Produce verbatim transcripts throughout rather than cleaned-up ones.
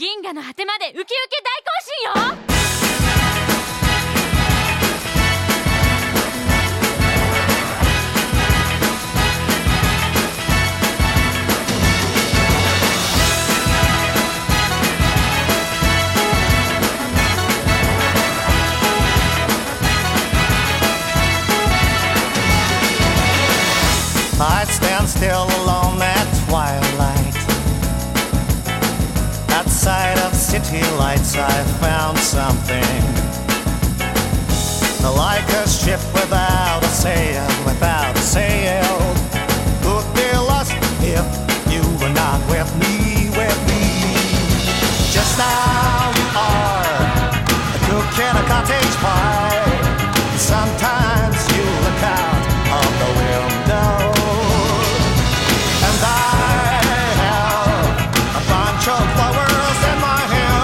銀河の果てまでウキウキ大行進よ。I stand still alone at twilight. Outside of city lights I found something, like a ship without a sail, without a sail. Could be lost if you were not with me, with me. Just now you are cooking a cottage pie. Sometimes you look out of the window, and I have a bunch of flowers in my hair.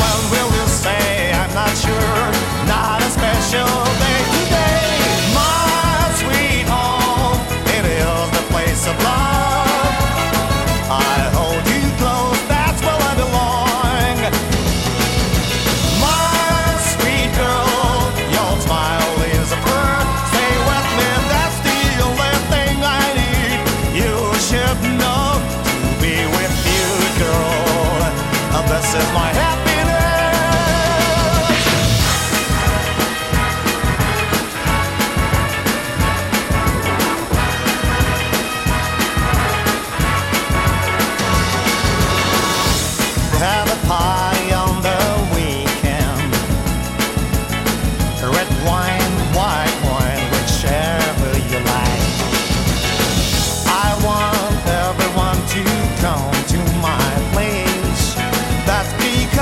When will you say? I'm not sure. Not a special day today. My sweet home, it is the place of love. I hold you close, that's where I belong. My sweet girl, your smile is a pearl. Stay with me, that's the only thing I need. You should know to be with you, girl. This is my happiness. Have a party on the weekend. Red wine, white wine, whichever you like. I want everyone to come to my place. That's because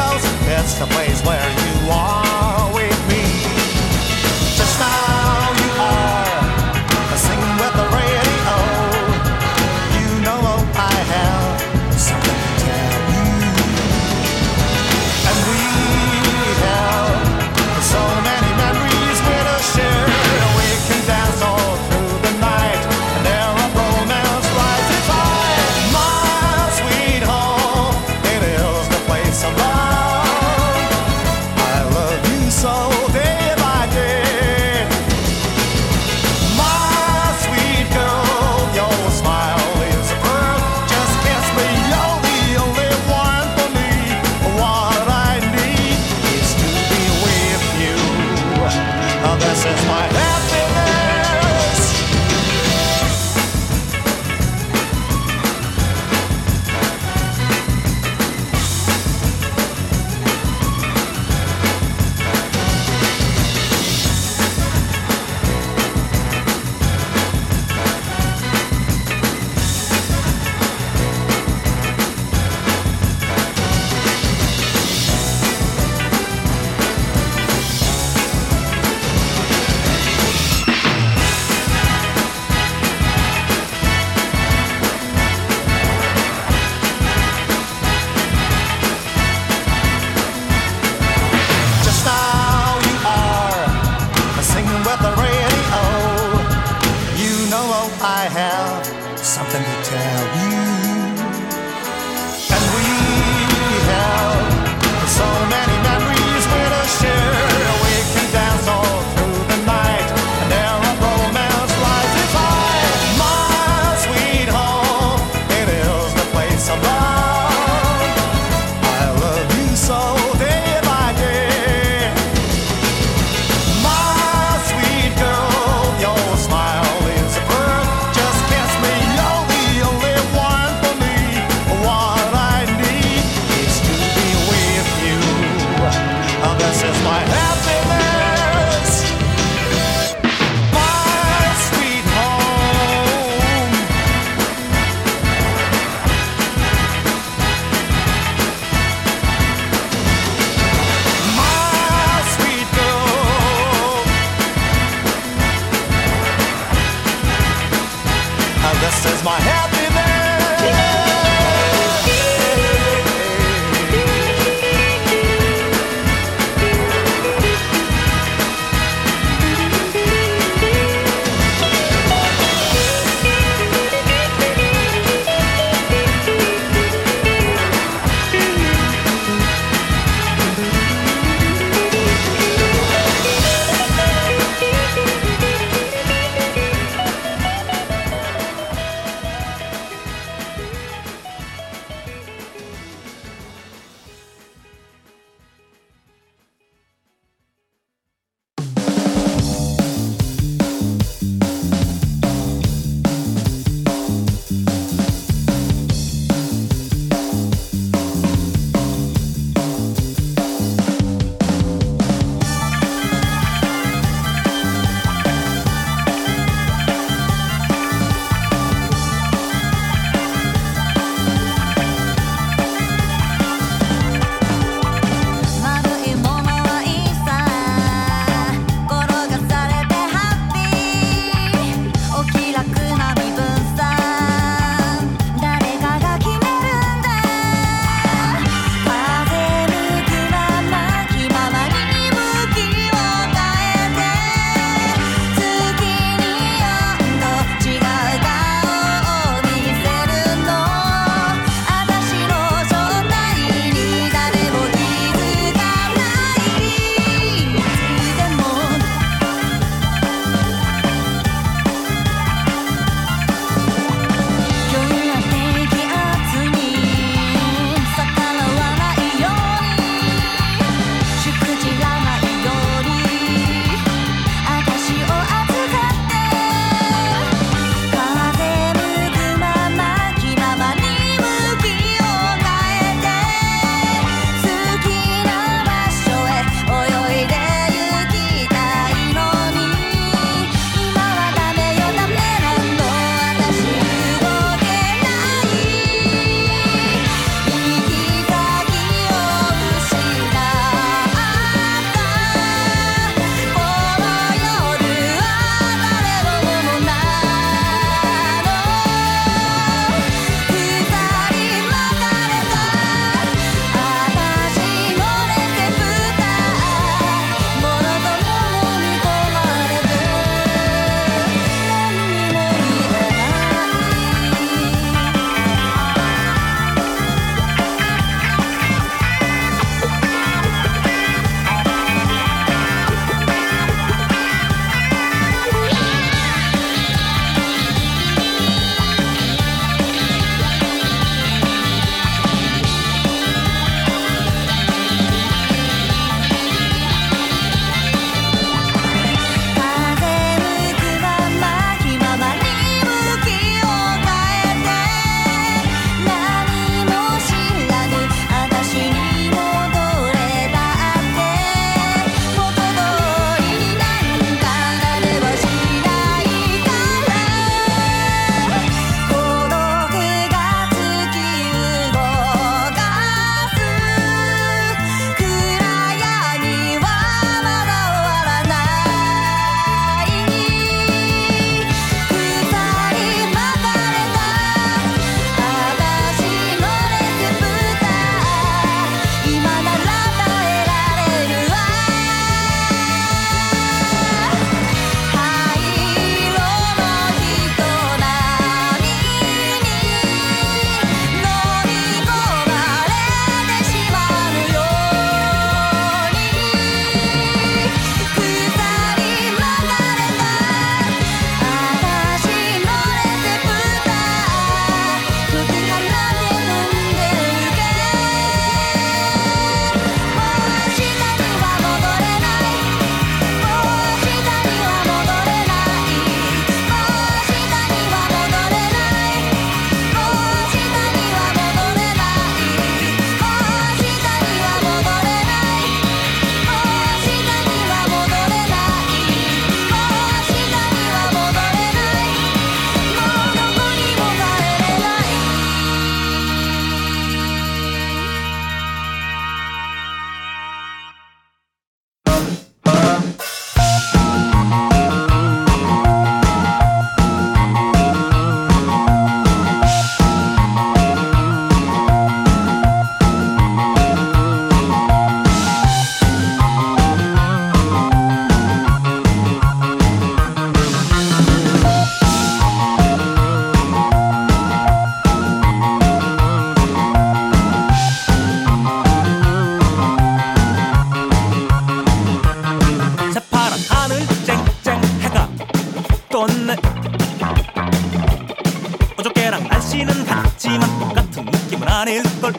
아닐걸.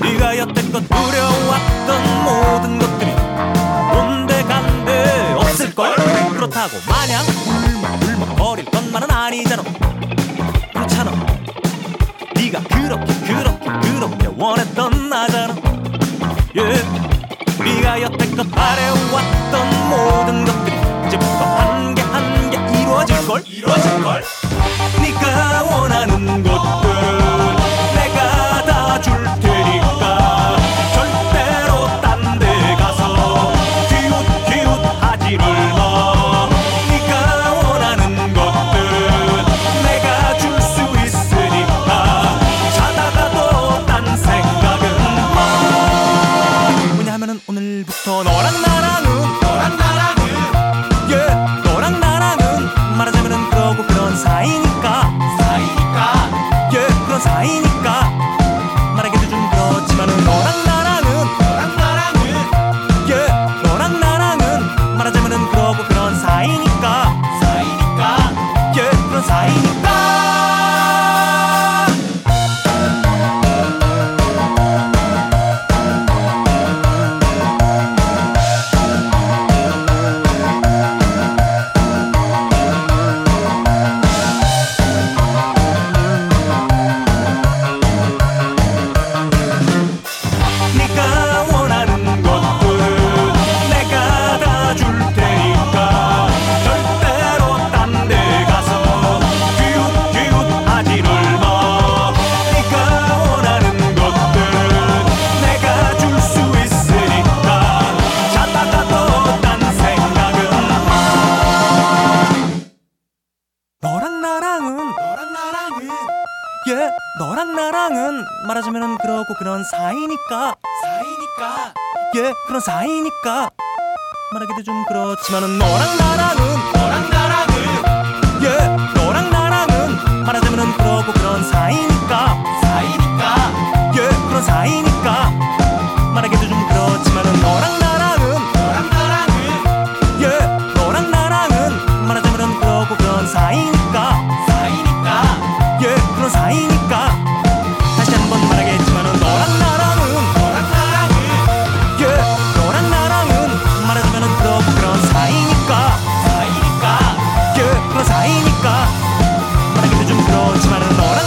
네가 여태껏 두려워왔던 모든 것들이 온데간데 없을걸. 그렇다고 마냥 울먹울먹거릴 것만은 아니잖아. 그렇잖아. 네가 그렇게 그렇게 그렇게 원했던 나잖아. yeah. 네가 여태껏 바래왔던 모든 것들이 이제부터 한 개 한 개 이루어질걸. 이루어질걸. 네가 원하는 것들 내가 다 줄 테니까 절대로 딴 데 가서 기웃 기웃 하지를 마. 네가 원하는 것들 내가 줄 수 있으니까 자다가도 딴 생각은 마. 왜냐하면은 오늘부터 너랑 나랑은 너랑 나랑은 예 yeah, 너랑 나랑은 말하자면은 그러고 그런 사이니까 사이니까 말하기도 좀 그렇지만은 너랑 나랑은 너랑 나랑은 예 yeah, 너랑 나랑은 말하자면은 그러고 그런 사이니까 사이니까 예 yeah, 그런 사이니까. 말하자면은 그러고 그런 사이니까 사이니까 예 그런 사이니까 말하기도 좀 그렇지만은 너랑 나랑은 너랑 나랑은 예 너랑 나랑은 말하자면은 그러고 그런 사이니까 사이니까 예 그런 사이니까 말하기도 좀 그렇지만은 너랑 나랑은 너랑 나랑은 예 너랑 나랑은 말하자면은 그러고 그런 사이니까 사이니까 예 그런 사이니까. 사이니까 예 그런 사이니까 말하기도 좀 그렇지만은 너랑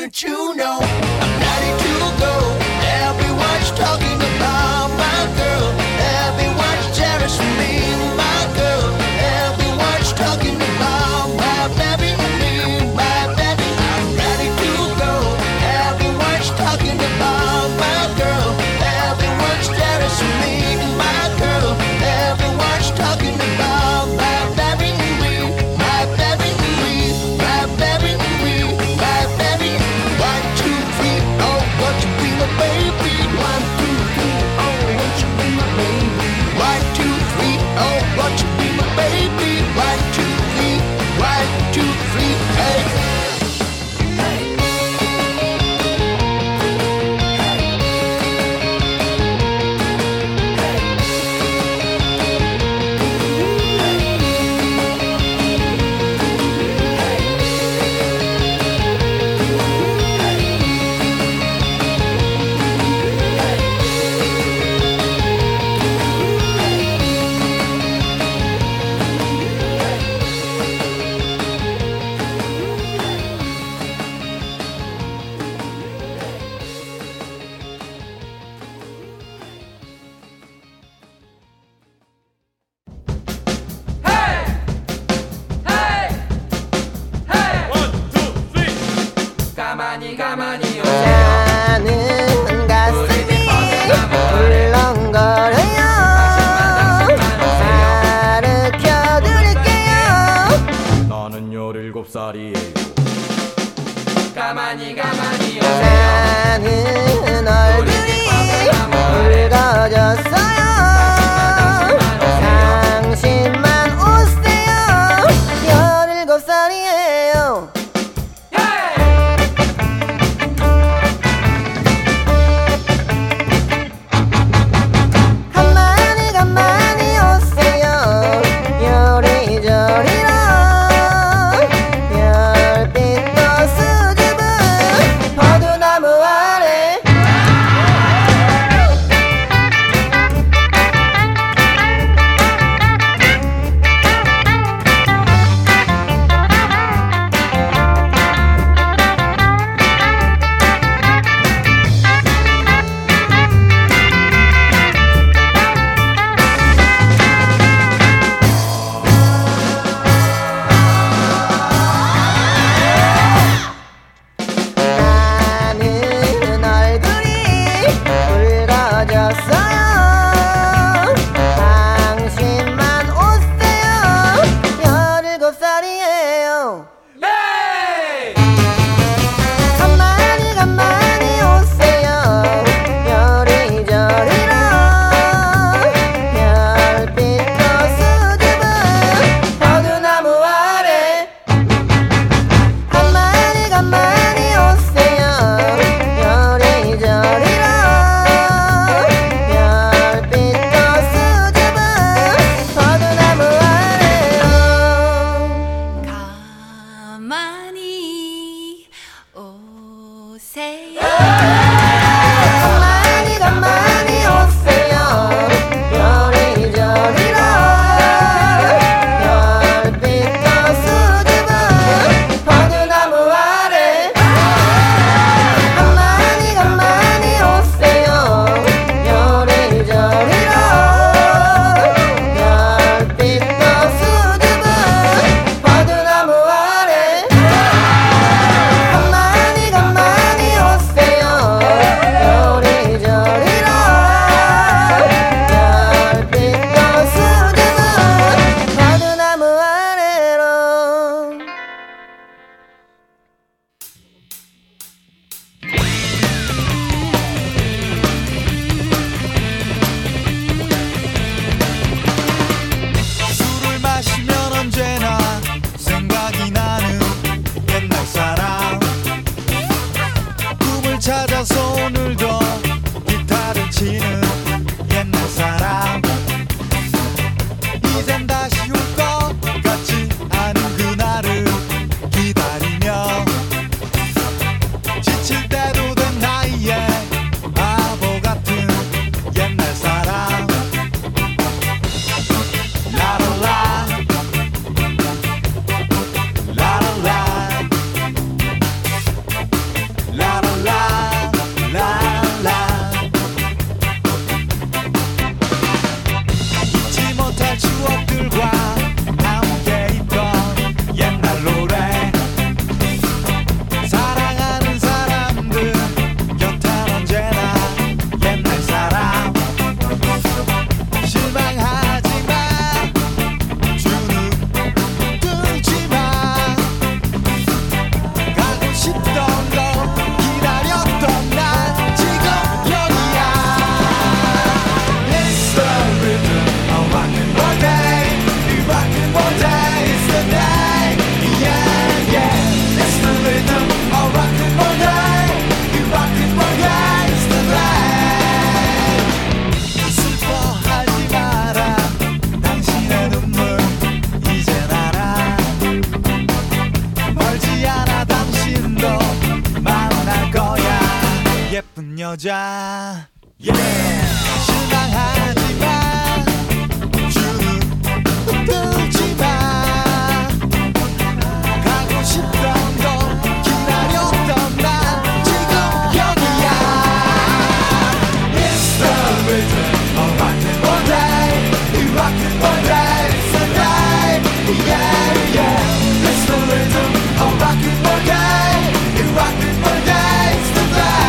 didn't you know? I'm not a two ago. Everyone's talking about my girl. Everyone's jealous of me, my girl. Everyone's talking about my baby, my baby. I'm ready to go. Everyone's talking about my girl. Everyone's jealous of me, my girl. Everyone's talking about my baby, my baby, my baby, my baby. One, two, three, oh, won't you be my baby? One, two, three, oh, won't you be my baby? One, two, three, oh, won't you be my baby? One, two, three, one, two, three, hey. 보자. Yeah. 실망하지 마. 주눅 들지 마. 가고 싶던 건 기다렸던 난 지금 여기야. It's the rhythm of rock and roll night. It's rock and roll night. It's a night. Yeah, yeah. It's the rhythm of rock and roll night. It's rock and roll night. It's the night.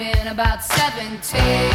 been about seventeen. Yeah.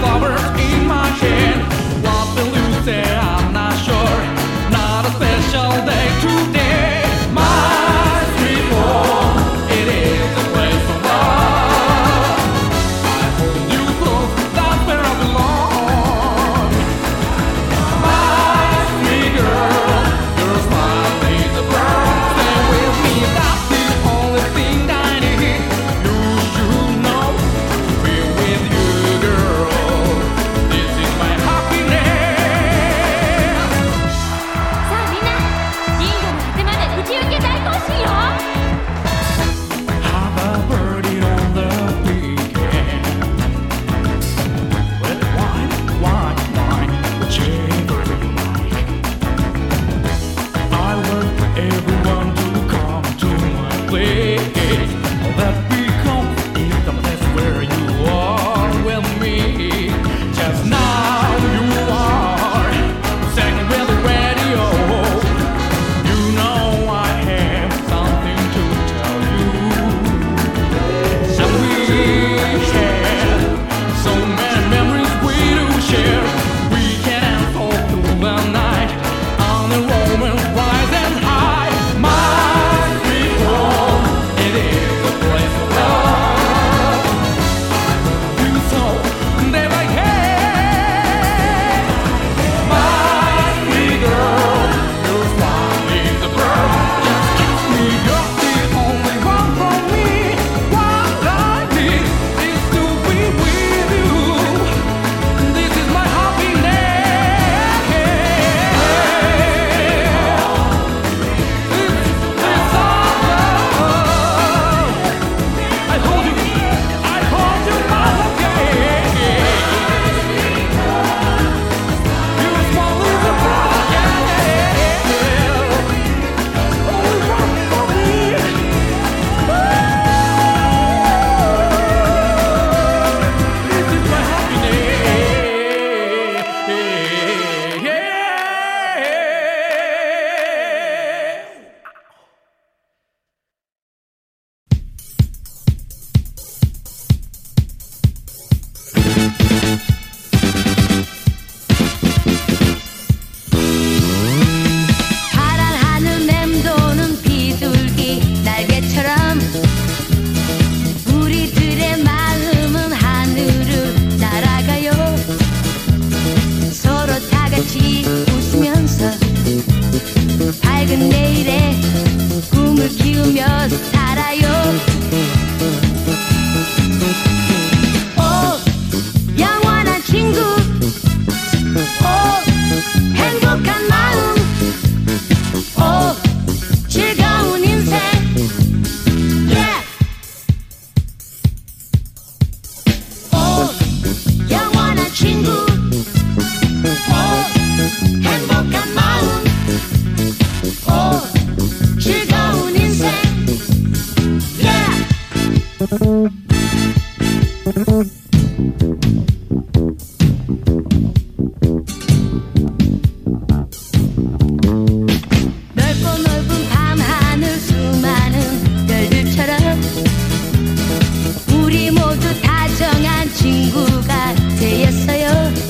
flower in my hand. What will you say? I'm not sure. Not a special day today. My sweet home, it is a place of love. I hold you close, that's where I belong. My sweet girl, your smile is a bright. Stay with me, that's the only thing I need. You should know, be with you, girl. This is my happiness. さあみんな、銀河の果てまで打ち上げ大行進よ。 Have a party on the weekend. Red wine, white wine, whichever you like. I want everyone to come to my place. Let me come in the place where you are with me. Just now you are singing with the radio. You know I have something to tell you. And we share so many memories we do share. We can talk through the night on the moment rise and high. My sweet home, it is a place of love. You so never can. My sweet girl, your smile is a pearl. Just kiss me, you're the only one for me. What I need is to be with you. This is my happiness. It's all love. I hold you, I hold you all again. You're small as a rock, yeah. Only one for me. Oh, this is my happiness. Yeah. 사랑하는 맴도는 비둘기 날개처럼 우리들의 마음은 하늘을 날아가요. 서로 다같이 웃으면서 밝은 내일에 꿈을 키우며 살아요. 오 영원한 친구, 오 행복한 마음, 오 즐거운 인생. Yeah. 오 영원한 친구, 오 행복한 마음, 오 즐거운 인생. Yeah. 넓고 넓은 밤하늘 수많은 별들처럼 우리 모두 다정한 친구가 되었어요.